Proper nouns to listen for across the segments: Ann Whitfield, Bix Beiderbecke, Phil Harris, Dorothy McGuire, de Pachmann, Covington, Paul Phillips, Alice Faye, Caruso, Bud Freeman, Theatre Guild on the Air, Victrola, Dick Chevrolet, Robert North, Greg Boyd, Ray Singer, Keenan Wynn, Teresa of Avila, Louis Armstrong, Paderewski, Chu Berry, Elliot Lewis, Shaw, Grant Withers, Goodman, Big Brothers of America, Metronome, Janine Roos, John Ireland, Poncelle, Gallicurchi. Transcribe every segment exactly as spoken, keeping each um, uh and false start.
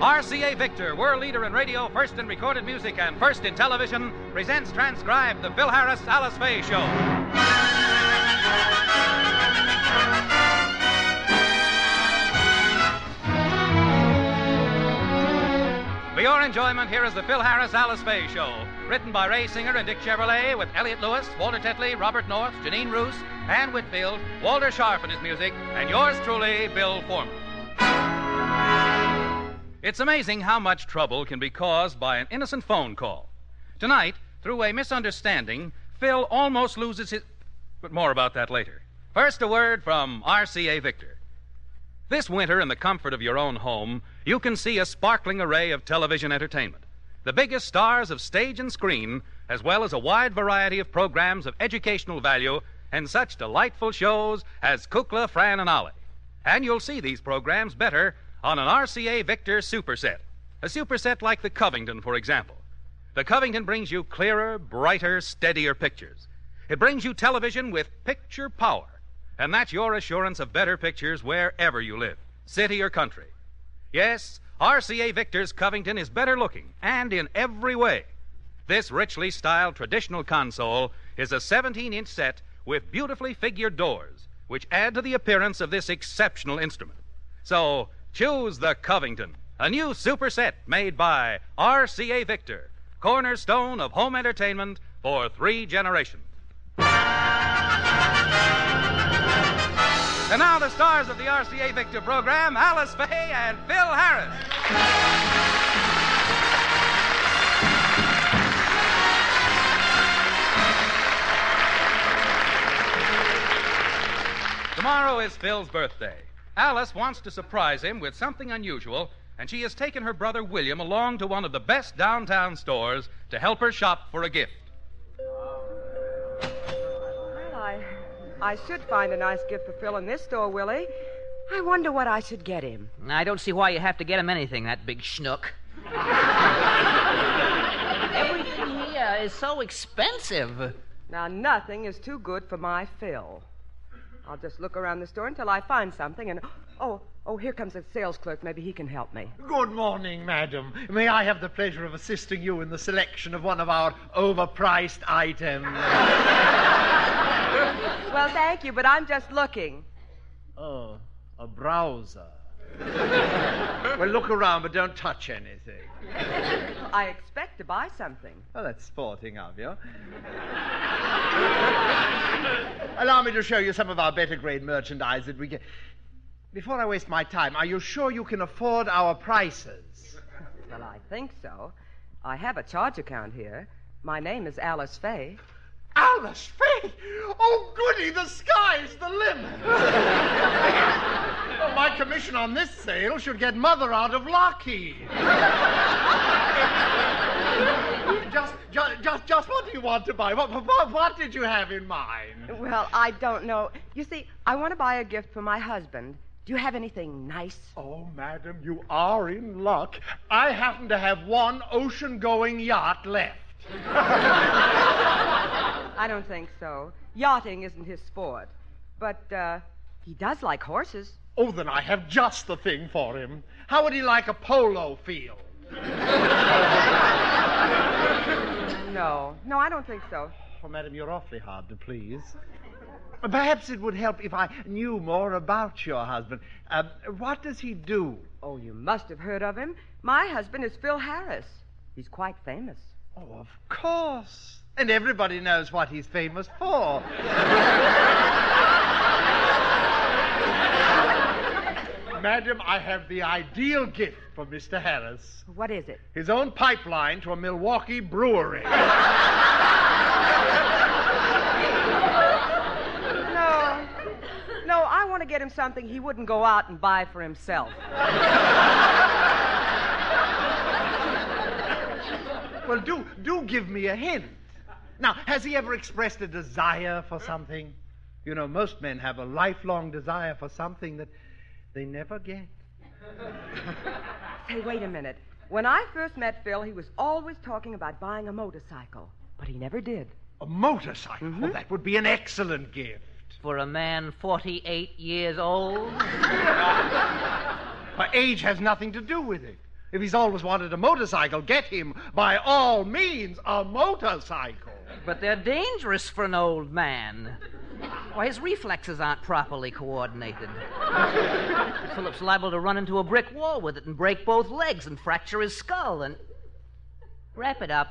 R C A Victor, world leader in radio, first in recorded music, and first in television, presents transcribed the Phil Harris, Alice Faye Show. For your enjoyment, here is the Phil Harris, Alice Faye Show, written by Ray Singer and Dick Chevrolet, with Elliot Lewis, Walter Tetley, Robert North, Janine Roos, Ann Whitfield, Walter Scharf and his music, and yours truly, Bill Forman. It's amazing how much trouble can be caused by an innocent phone call. Tonight, through a misunderstanding, Phil almost loses his... But more about that later. First, a word from R C A Victor. This winter, in the comfort of your own home, you can see a sparkling array of television entertainment. The biggest stars of stage and screen, as well as a wide variety of programs of educational value and such delightful shows as Kukla, Fran, and Ollie. And you'll see these programs better on an R C A Victor superset. A superset like the Covington, for example. The Covington brings you clearer, brighter, steadier pictures. It brings you television with picture power. And that's your assurance of better pictures wherever you live, city or country. Yes, R C A Victor's Covington is better looking, and in every way. This richly styled traditional console is a seventeen-inch set with beautifully figured doors, which add to the appearance of this exceptional instrument. So, choose the Covington, a new super set made by R C A Victor, cornerstone of home entertainment for three generations. And now the stars of the R C A Victor program, Alice Faye and Phil Harris. Tomorrow is Phil's birthday. Alice wants to surprise him with something unusual, and she has taken her brother William along to one of the best downtown stores to help her shop for a gift. Well, I, I should find a nice gift for Phil in this store, Willie. I wonder what I should get him. I don't see why you have to get him anything, that big schnook. Everything here is so expensive. Now, nothing is too good for my Phil. I'll just look around the store until I find something and... Oh, oh, here comes a sales clerk. Maybe he can help me. Good morning, madam. May I have the pleasure of assisting you in the selection of one of our overpriced items? Well, thank you, but I'm just looking. Oh, a browser. Well, look around, but don't touch anything. I expect to buy something. Well, that's sporting of you. Allow me to show you some of our better grade merchandise that we get. Before I waste my time, are you sure you can afford our prices? Well, I think so. I have a charge account here. My name is Alice Faye. Alice Faye? Oh, goody, the sky's the limit. Well, my commission on this sale should get Mother out of Lockheed. just, just, just, just what do you want to buy? What, what, what did you have in mind? Well, I don't know. You see, I want to buy a gift for my husband. Do you have anything nice? Oh, madam, you are in luck. I happen to have one ocean-going yacht left. I don't think so. Yachting isn't his sport. But, uh, he does like horses. Oh, then I have just the thing for him. How would he like a polo field? No. No, I don't think so. Oh, madam, you're awfully hard to please. Perhaps it would help if I knew more about your husband. Uh, what does he do? Oh, you must have heard of him. My husband is Phil Harris. He's quite famous. Oh, of course. And everybody knows what he's famous for. Madam, I have the ideal gift for Mister Harris. What is it? His own pipeline to a Milwaukee brewery. No. No, I want to get him something he wouldn't go out and buy for himself. Well, do, do give me a hint. Now, has he ever expressed a desire for something? You know, most men have a lifelong desire for something that they never get. Hey, wait a minute. When I first met Phil, he was always talking about buying a motorcycle, but he never did. A motorcycle? Mm-hmm. Oh, that would be an excellent gift. For a man forty-eight years old? Age has nothing to do with it. If he's always wanted a motorcycle, get him, by all means, a motorcycle. But they're dangerous for an old man. Why, his reflexes aren't properly coordinated. Philip's liable to run into a brick wall with it and break both legs and fracture his skull and... Wrap it up.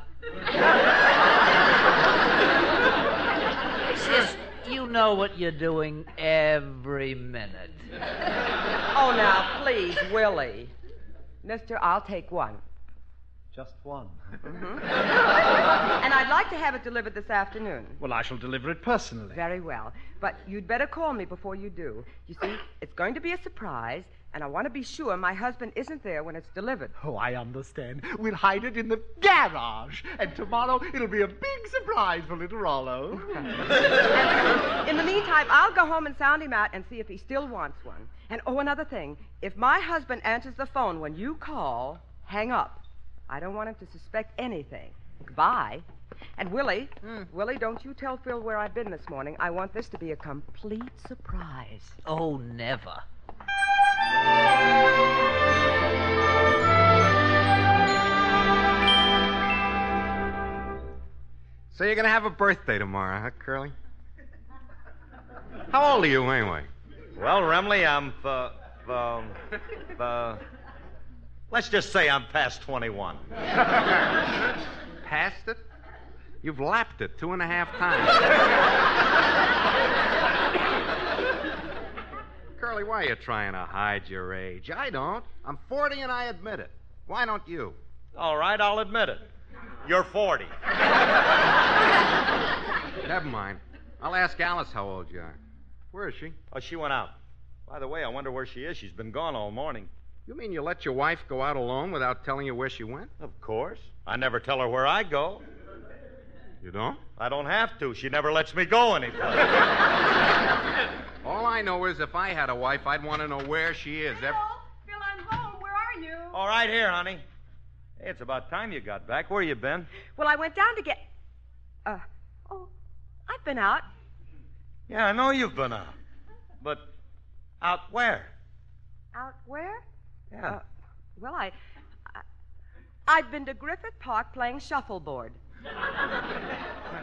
Sis, you know what you're doing every minute. Oh, now, please, Willie. Mister, I'll take one. Just one. Mm-hmm. And I'd like to have it delivered this afternoon. Well, I shall deliver it personally. Very well. But you'd better call me before you do. You see, it's going to be a surprise, and I want to be sure my husband isn't there when it's delivered. Oh, I understand. We'll hide it in the garage, and tomorrow it'll be a big surprise for little Rollo. In the meantime, I'll go home and sound him out and see if he still wants one. And, oh, another thing. If my husband answers the phone when you call, hang up. I don't want him to suspect anything. Goodbye. And, Willie, mm. Willie, don't you tell Phil where I've been this morning. I want this to be a complete surprise. Oh, never. So you're going to have a birthday tomorrow, huh, Curly? How old are you, anyway? Well, Remley, I'm... Uh, uh, uh, let's just say I'm past twenty-one. Past it? You've lapped it two and a half times. Curly, why are you trying to hide your age? I don't. I'm forty and I admit it. Why don't you? All right, I'll admit it. You're forty. Never mind. I'll ask Alice how old you are. Where is she? Oh, she went out. By the way, I wonder where she is. She's been gone all morning. You mean you let your wife go out alone without telling you where she went? Of course. I never tell her where I go. You don't? I don't have to. She never lets me go anyplace. All I know is if I had a wife, I'd want to know where she is. Phil, Phil, I'm home. Where are you? Oh, right here, honey. Hey, it's about time you got back. Where you been? Well, I went down to get... Uh, oh, I've been out. Yeah, I know you've been out. But out where? Out where? Yeah. Uh, well, I, I... I've been to Griffith Park playing shuffleboard.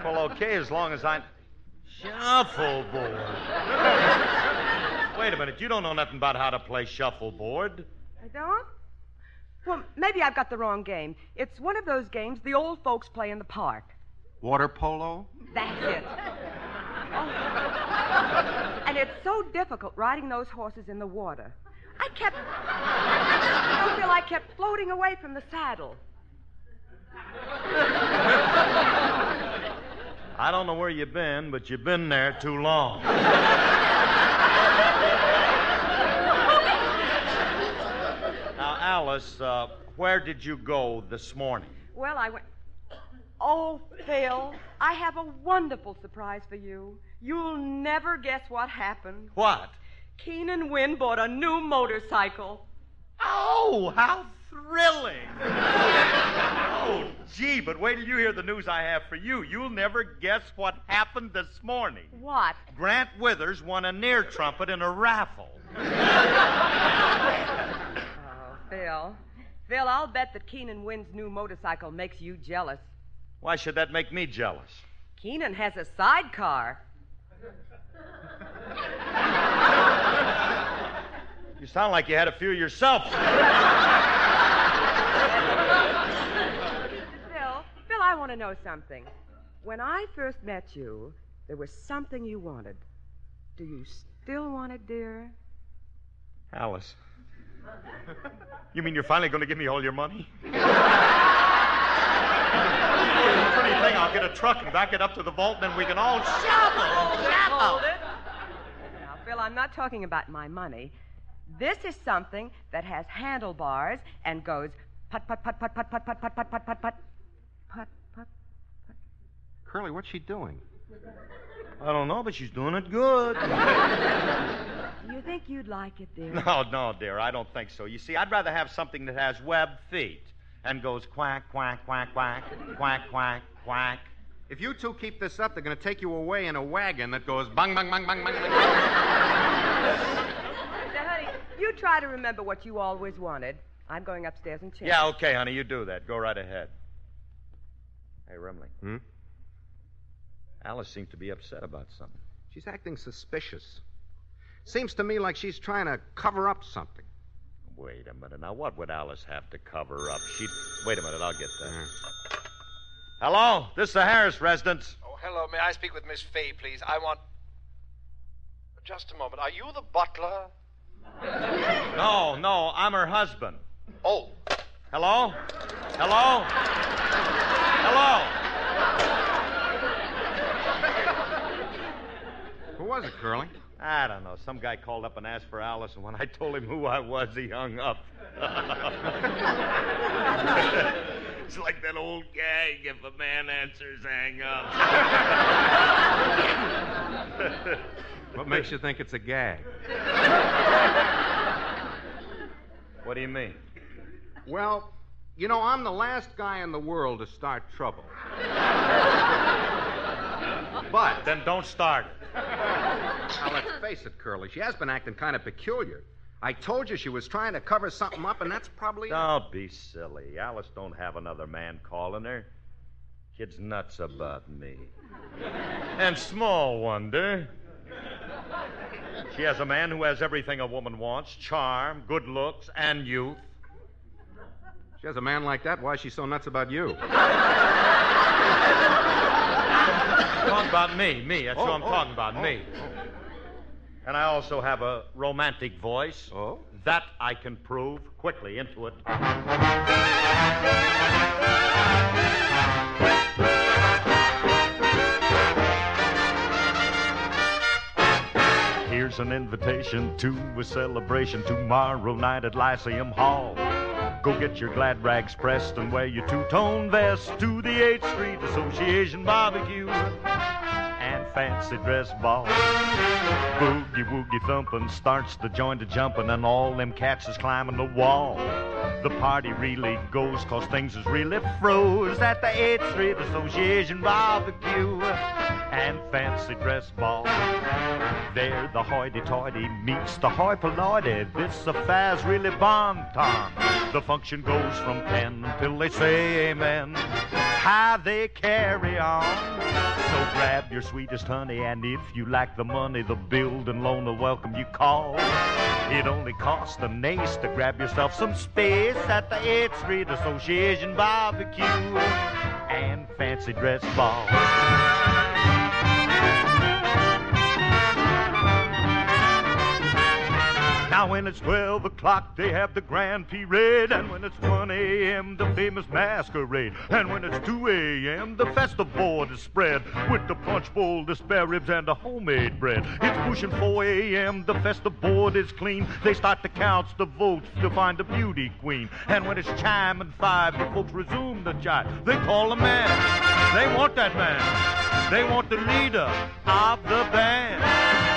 Well, okay, as long as I... Shuffleboard. Wait a minute. You don't know nothing about how to play shuffleboard. I don't? Well, maybe I've got the wrong game. It's one of those games the old folks play in the park. Water polo? That's it. Oh. And it's so difficult riding those horses in the water. I kept... I don't feel I kept floating away from the saddle. I don't know where you've been, but you've been there too long. Now, Alice, uh, where did you go this morning? Well, I went... Oh, Phil, I have a wonderful surprise for you. You'll never guess what happened. What? Keenan Wynn bought a new motorcycle. Oh, how thrilling. Oh, gee, but wait till you hear the news I have for you. You'll never guess what happened this morning. What? Grant Withers won a near trumpet in a raffle. Oh, Phil. Phil, I'll bet that Keenan Wynn's new motorcycle makes you jealous. Why should that make me jealous? Keenan has a sidecar. You sound like you had a few yourself. Phil, Phil, I want to know something. When I first met you, there was something you wanted. Do you still want it, dear? Alice. You mean you're finally going to give me all your money? Pretty thing, I'll get a truck and back it up to the vault, and then we can all shovel. Shovel. Now, Phil, I'm not talking about my money. This is something that has handlebars and goes put put put put put put put put put put put put put put. Curly, what's she doing? I don't know, but she's doing it good. You think you'd like it, dear? No, no, dear, I don't think so. You see, I'd rather have something that has web feet and goes quack quack quack quack quack quack quack. If you two keep this up, they're going to take you away in a wagon that goes bang bang bang bang bang bang. You try to remember what you always wanted. I'm going upstairs and change. Yeah, okay, honey, you do that. Go right ahead. Hey, Remley. Hmm? Alice seems to be upset about something. She's acting suspicious. Seems to me like she's trying to cover up something. Wait a minute. Now, what would Alice have to cover up? She'd... Wait a minute. I'll get that. Uh. Hello? This is the Harris residence. Oh, hello. May I speak with Miss Faye, please? I want... Just a moment. Are you the butler? No, no. I'm her husband. Oh. Hello? Hello? Hello? Who was it, Curly? I don't know. Some guy called up and asked for Alice, and when I told him who I was, he hung up. It's like that old gag, if a man answers, hang up. What makes you think it's a gag? What do you mean? Well, you know, I'm the last guy in the world to start trouble. But... Then don't start it. Now, let's face it, Curly. She has been acting kind of peculiar. I told you she was trying to cover something up, and that's probably... Don't be silly. Alice don't have another man calling her. Kid's nuts about me. And small wonder. She has a man who has everything a woman wants, charm, good looks, and youth. She has a man like that. Why is she so nuts about you? Talking about me, me. That's oh, who I'm oh, talking about, oh, me. Oh. And I also have a romantic voice. Oh? That I can prove quickly into it. Here's an invitation to a celebration tomorrow night at Lyceum Hall. Go get your glad rags pressed and wear your two-tone vest to the eighth Street Association barbecue and fancy dress ball. Boogie woogie thumping starts the joint a jumping, and all them cats is climbing the wall. The party really goes, cause things is really froze at the eighth Street Association barbecue and fancy dress ball. There the hoity-toity meets the hoi-polloi. This affair's really bon-ton. The function goes from ten until they say amen. How they carry on. So grab your sweetest honey, and if you lack the money, the build and loan, the welcome you call. It only costs an ace to grab yourself some space at the eighth Street Association barbecue and fancy dress ball. Now when it's twelve o'clock, they have the grand parade. And when it's one a.m., the famous masquerade. And when it's two a.m., the festive board is spread with the punch bowl, the spare ribs, and the homemade bread. It's pushing four a.m., the festive board is clean. They start to count the votes to find the beauty queen. And when it's chime and five, the folks resume the jive. They call the man. They want that man. They want the leader of the band.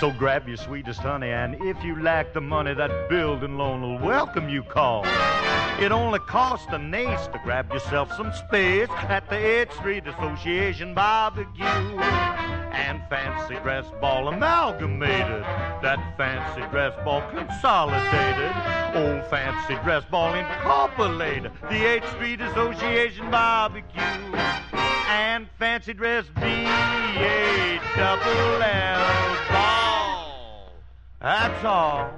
So grab your sweetest honey, and if you lack the money, that build and loan will welcome you call. It only costs an ace to grab yourself some space at the eighth Street Association barbecue and fancy dress ball amalgamated. That fancy dress ball consolidated. Old fancy dress ball incorporated. The eighth Street Association barbecue and fancy dress B A double L ball. That's all.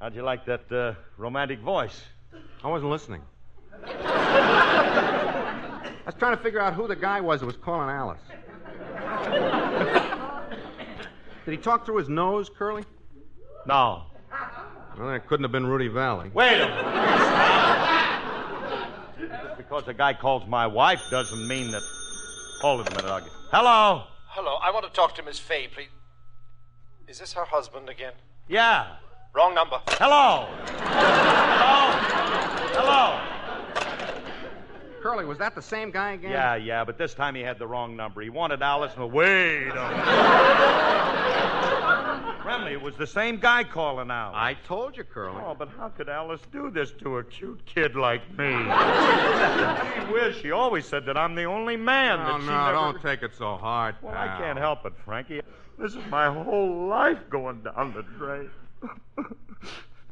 How'd you like that uh, romantic voice? I wasn't listening. I was trying to figure out who the guy was that was calling Alice. Did he talk through his nose, Curly? No. Well, that couldn't have been Rudy Vallée. Wait a minute. Just because a guy calls my wife doesn't mean that... Hold it a minute, I'll get... Hello? Hello, I want to talk to Miss Faye, please. Is this her husband again? Yeah. Wrong number. Hello? Hello? Hello? Curly, was that the same guy again? Yeah, yeah, but this time he had the wrong number. He wanted Alice, and wait a minute. Remley, it was the same guy calling Alice. I told you, Curly. Oh, but how could Alice do this to a cute kid like me? Gee whiz, she always said that I'm the only man. No, that she no, never... don't take it so hard, pal. Well, I can't help it, Frankie. This is my whole life going down the drain.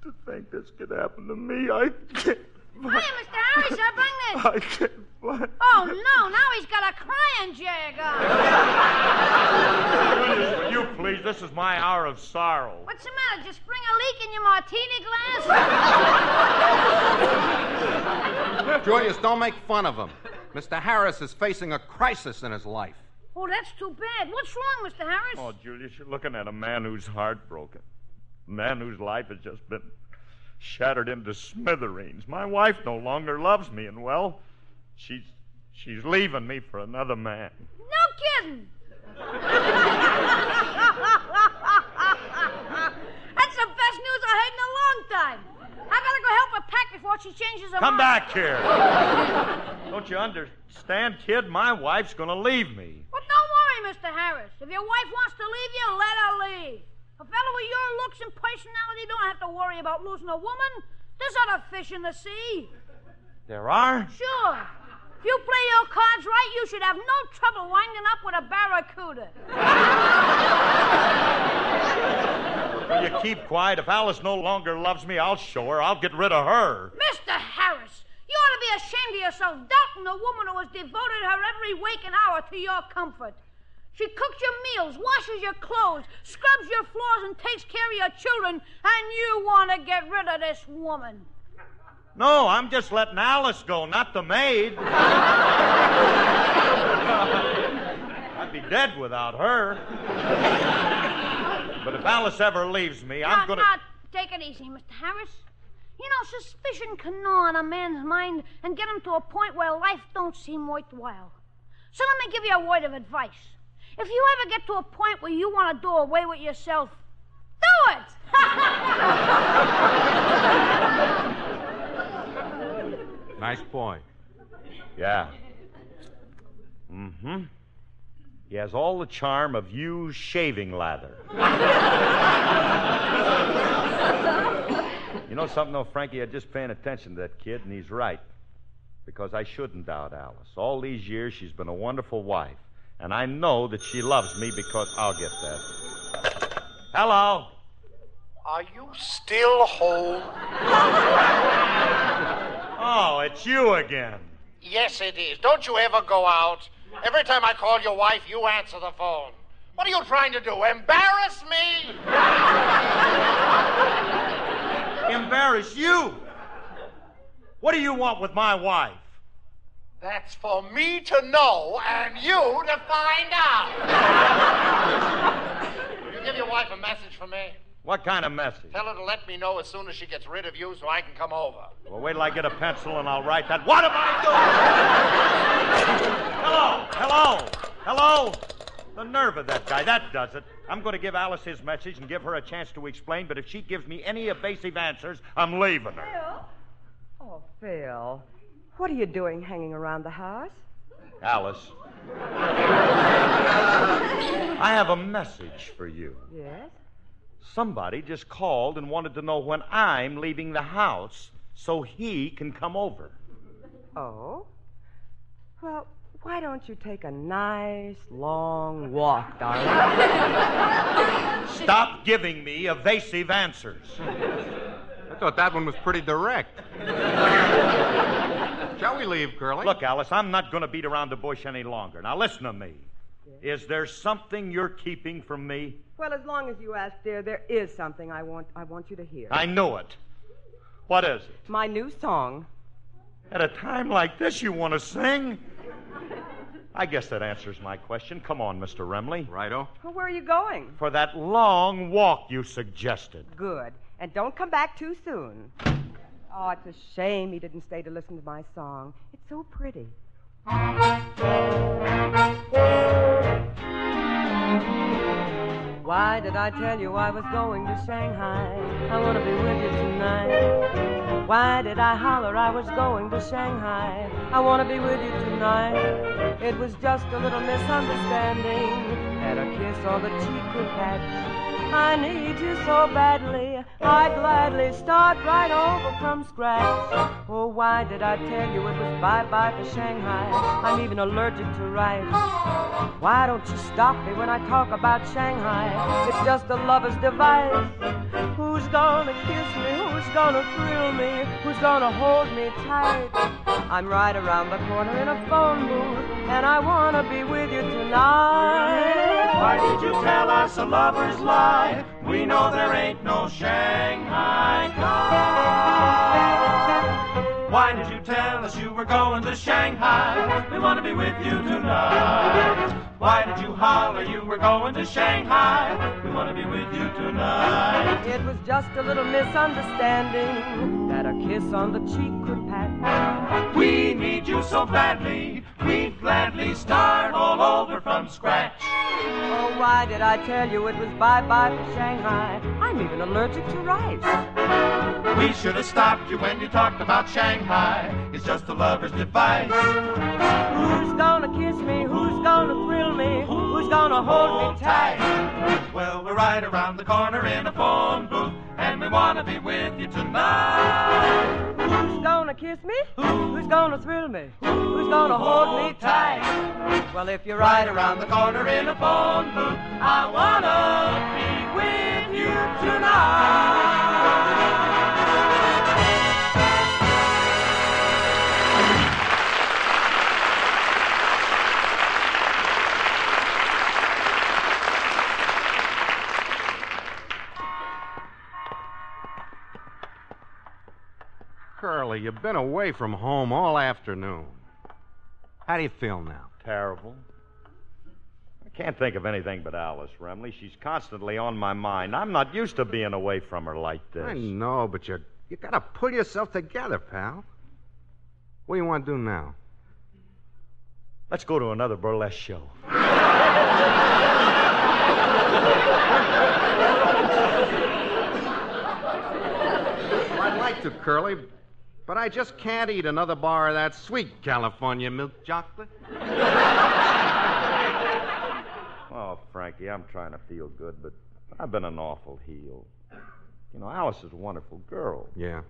To think this could happen to me, I can't... Hi, Mister Harris, I bring this. I can't find it. Oh, no, now he's got a crying jag on. Will you please? This is my hour of sorrow. What's the matter? Just spring a leak in your martini glass? Julius, don't make fun of him. Mister Harris is facing a crisis in his life. Oh, that's too bad. What's wrong, Mister Harris? Oh, Julius, you're looking at a man who's heartbroken. A man whose life has just been... shattered into smithereens. My wife no longer loves me, and, well, she's she's leaving me for another man. No kidding! That's the best news I heard in a long time. I gotta go help her pack before she changes her Come mind. Come back here. Don't you understand, kid? My wife's gonna leave me. Well, don't worry, Mister Harris. If your wife wants to leave you, let her leave. A fellow with your looks and personality don't have to worry about losing a woman. There's other fish in the sea. There are? Sure. If you play your cards right, you should have no trouble winding up with a barracuda. Will you keep quiet? If Alice no longer loves me, I'll show her. I'll get rid of her. Mister Harris, you ought to be ashamed of yourself doubting a woman who has devoted her every waking hour to your comfort. She cooks your meals, washes your clothes, scrubs your floors, and takes care of your children, and you want to get rid of this woman. No, I'm just letting Alice go, not the maid. I'd be dead without her. But if Alice ever leaves me, I'm going to... Now, take it easy, Mister Harris. You know, suspicion can gnaw on a man's mind and get him to a point where life don't seem worthwhile. So let me give you a word of advice. If you ever get to a point where you want to do away with yourself, do it! Nice boy. Yeah. Mm-hmm. He has all the charm of you shaving lather. You know something, though, Frankie? I'm just paying attention to that kid, and he's right. Because I shouldn't doubt Alice. All these years, she's been a wonderful wife. And I know that she loves me because I'll get that. Hello? Are you still home? Oh, it's you again. Yes, it is. Don't you ever go out? Every time I call your wife, you answer the phone. What are you trying to do? Embarrass me? Embarrass you? What do you want with my wife? That's for me to know and you to find out. Will you give your wife a message for me? What kind of message? Tell her to let me know as soon as she gets rid of you so I can come over. Well, wait till I get a pencil and I'll write that. What am I doing? Hello, hello, hello. The nerve of that guy, that does it. I'm going to give Alice his message and give her a chance to explain, but if she gives me any evasive answers, I'm leaving her. Phil? Oh, Phil. What are you doing hanging around the house? Alice. I have a message for you. Yes? Somebody just called and wanted to know when I'm leaving the house so he can come over. Oh? Well, why don't you take a nice, long walk, darling? Stop giving me evasive answers. I thought that one was pretty direct. Shall we leave, Curly? Look, Alice, I'm not going to beat around the bush any longer. Now, listen to me. Yes. Is there something you're keeping from me? Well, as long as you ask, dear, there is something I want I want you to hear. I know it. What is it? My new song. At a time like this, you want to sing? I guess that answers my question. Come on, Mister Remley. Righto. Well, where are you going? For that long walk you suggested. Good. And don't come back too soon. Oh, it's a shame he didn't stay to listen to my song. It's so pretty. Why Why did I tell you I was going to Shanghai? I want to be with you tonight. Why did I holler I was going to Shanghai? I want to be with you tonight. It was just a little misunderstanding and a kiss on the cheek we had. I need you so badly, I'd gladly start right over from scratch. Oh, why did I tell you it was bye-bye for Shanghai? I'm even allergic to rice. Why don't you stop me when I talk about Shanghai? It's just a lover's device. Who's gonna kiss me? Who's gonna thrill me? Who's gonna hold me tight? I'm right around the corner in a phone booth, and I wanna be with you tonight. Why did you tell us a lover's lie? We know there ain't no Shanghai guy. Why did you tell us you were going to Shanghai? We want to be with you tonight. Why did you holler you were going to Shanghai? We want to be with you tonight. It was just a little misunderstanding that a kiss on the cheek could pat. We need you so badly, we'd gladly start all over from scratch. Oh, why did I tell you it was bye-bye for Shanghai? I'm even allergic to rice. We should have stopped you when you talked about Shanghai. It's just a lover's device. Who's gonna kiss me? Who's gonna thrill me? Who's gonna hold me tight? Well, we're right around the corner in a phone booth, and we wanna be with you tonight. Who's gonna kiss me? Who's gonna thrill me? Who's gonna hold me tight? Well, if you're right around the corner in a phone booth, I wanna be with you tonight. Curly, you've been away from home all afternoon. How do you feel now? Terrible. Can't think of anything but Alice, Remley. She's constantly on my mind. I'm not used to being away from her like this. I know, but you you got to pull yourself together, pal. What do you want to do now? Let's go to another burlesque show. I'd like to, Curly, but I just can't eat another bar of that sweet California milk chocolate. Oh, Frankie, I'm trying to feel good, but I've been an awful heel. You know, Alice is a wonderful girl. Yeah.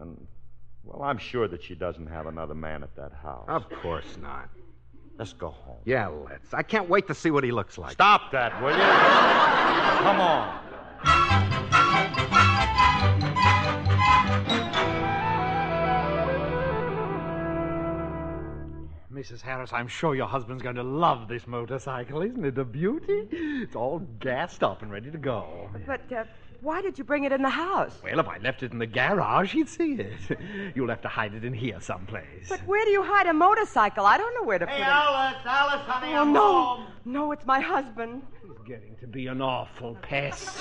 And, well, I'm sure that she doesn't have another man at that house. Of course not. Let's go home. Yeah, let's. I can't wait to see what he looks like. Stop that, will you? Come on. Missus Harris, I'm sure your husband's going to love this motorcycle. Isn't it a beauty? It's all gassed up and ready to go. But uh, why did you bring it in the house? Well, if I left it in the garage, he'd see it. You'll have to hide it in here someplace. But where do you hide a motorcycle? I don't know where to hey, put it. Hey, Alice, Alice, honey, oh, I'm no. home. No, it's my husband. He's getting to be an awful pest.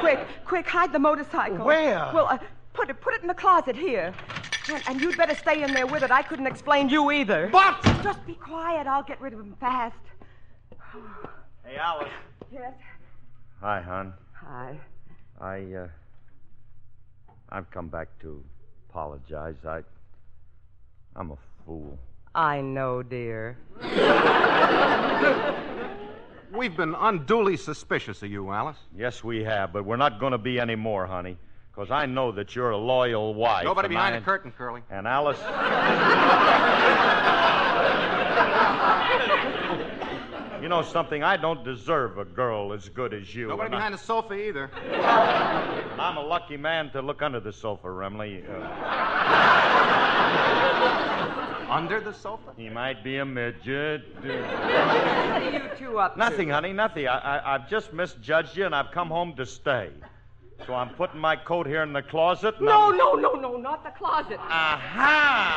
Quick, quick, hide the motorcycle. Where? Well, uh, put it, put it in the closet here. And, and you'd better stay in there with it. I couldn't explain you either. But! Just be quiet. I'll get rid of him fast. Hey, Alice. Yes? Hi, hon. Hi. I, uh... I've come back to apologize. I... I'm a fool. I know, dear. We've been unduly suspicious of you, Alice. Yes, we have, but we're not going to be any more, honey. Because I know that you're a loyal wife. Nobody behind I... the curtain, Curly. And Alice... You know something? I don't deserve a girl as good as you. Nobody behind I... the sofa, either. And I'm a lucky man to look under the sofa, Remley. Uh... Under the sofa? He might be a midget. What are you two up to? Nothing, honey, nothing. I, I, I've just misjudged you, and I've come home to stay. So I'm putting my coat here in the closet. No, I'm... no, no, no, not the closet. Aha!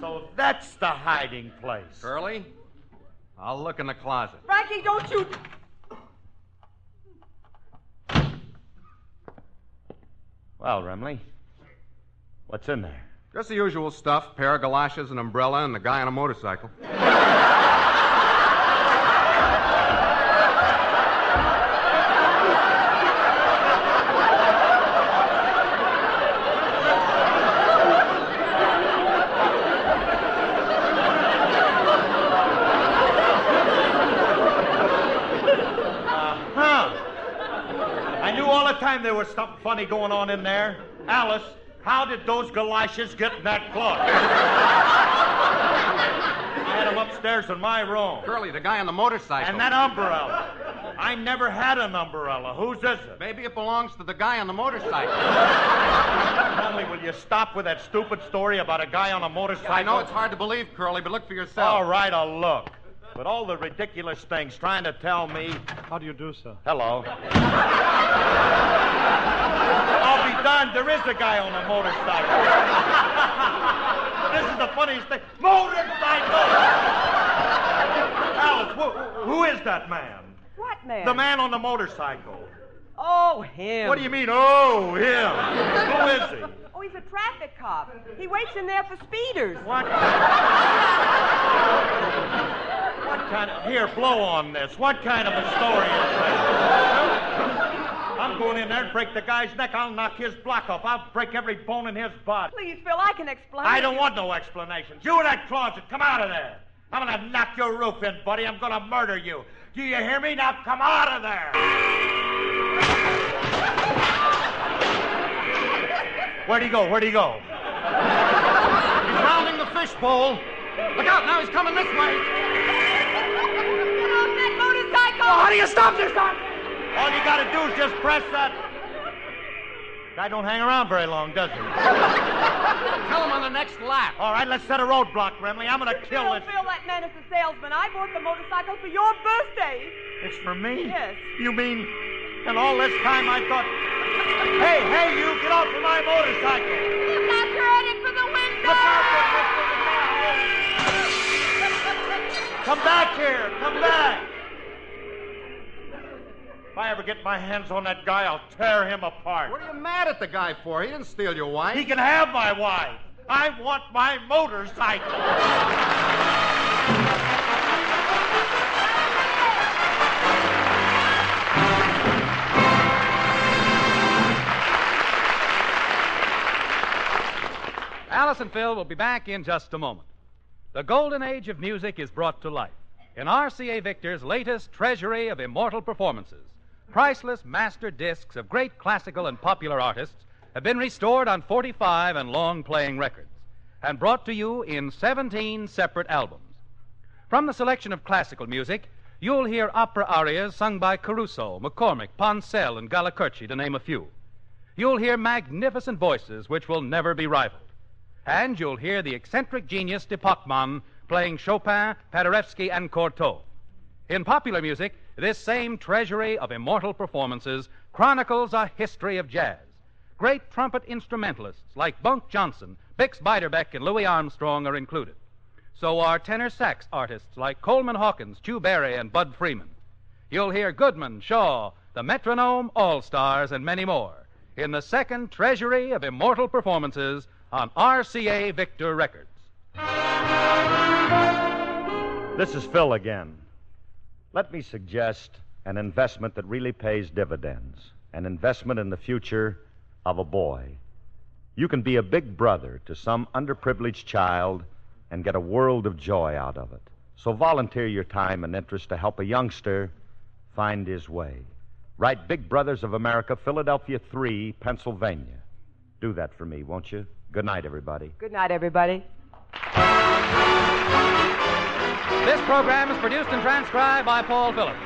So that's the hiding place. Curly, I'll look in the closet. Frankie, don't you... Well, Remley, what's in there? Just the usual stuff. Pair of galoshes, an umbrella, and the guy on a motorcycle. time there was something funny going on in there. Alice, how did those galoshes get in that closet? I had them upstairs in my room. Curly, the guy on the motorcycle. And that umbrella. I never had an umbrella. Whose is it? Maybe it belongs to the guy on the motorcycle. Only will you stop with that stupid story about a guy on a motorcycle? Yeah, I know it's hard to believe, Curly, but look for yourself. All right, I'll look. But all the ridiculous things trying to tell me... How do you do, sir? Hello. I'll be darned, there is a guy on a motorcycle. This is the funniest thing. Motorcycle! Alice, wh- who is that man? What man? The man on the motorcycle. Oh, him. What do you mean, oh, him? Who is he? Oh, he's a traffic cop. He waits in there for speeders. What? What kind of... Here, blow on this. What kind of a story is that? I'm going in there and break the guy's neck. I'll knock his block off. I'll break every bone in his body. Please, Phil, I can explain. I don't want no explanations. You in that closet, come out of there. I'm going to knock your roof in, buddy. I'm going to murder you. Do you hear me? Now come out of there. Where'd he go? Where'd he go? He's rounding the fishbowl. Look out, now he's coming this way. Well, how do you stop this? All you gotta do is just press that. Guy don't hang around very long, does he? Tell him on the next lap. All right, let's set a roadblock, Remley. I'm gonna kill this. Phil, that man is a salesman. I bought the motorcycle for your birthday. It's for me? Yes. You mean? And all this time I thought, hey, hey, you get off of my motorcycle. Look out, you're headed for the window. Look out, look, look, look, look. Come back here. Come back. If I ever get my hands on that guy, I'll tear him apart. What are you mad at the guy for? He didn't steal your wife. He can have my wife. I want my motorcycle. Alice and Phil will be back in just a moment. The golden age of music is brought to life in R C A Victor's latest treasury of immortal performances. Priceless master discs of great classical and popular artists have been restored on forty-five and long-playing records and brought to you in seventeen separate albums. From the selection of classical music, you'll hear opera arias sung by Caruso, McCormick, Poncelle, and Gallicurchi, to name a few. You'll hear magnificent voices which will never be rivaled. And you'll hear the eccentric genius de Pachmann playing Chopin, Paderewski, and Cortot. In popular music, this same treasury of immortal performances chronicles a history of jazz. Great trumpet instrumentalists like Bunk Johnson, Bix Beiderbecke, and Louis Armstrong are included. So are tenor sax artists like Coleman Hawkins, Chu Berry, and Bud Freeman. You'll hear Goodman, Shaw, the Metronome, All-Stars, and many more in the second treasury of immortal performances on R C A Victor Records. This is Phil again. Let me suggest an investment that really pays dividends, an investment in the future of a boy. You can be a big brother to some underprivileged child and get a world of joy out of it. So volunteer your time and interest to help a youngster find his way. Write Big Brothers of America, Philadelphia three, Pennsylvania. Do that for me, won't you? Good night, everybody. Good night, everybody. This program is produced and transcribed by Paul Phillips.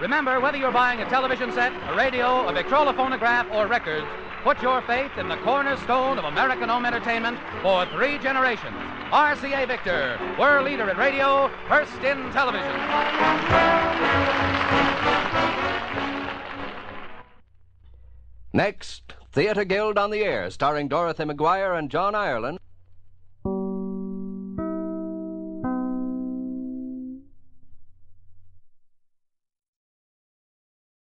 Remember, whether you're buying a television set, a radio, a Victrola phonograph, or records, put your faith in the cornerstone of American home entertainment for three generations. R C A Victor, world leader in radio, first in television. Next, Theatre Guild on the Air, starring Dorothy McGuire and John Ireland.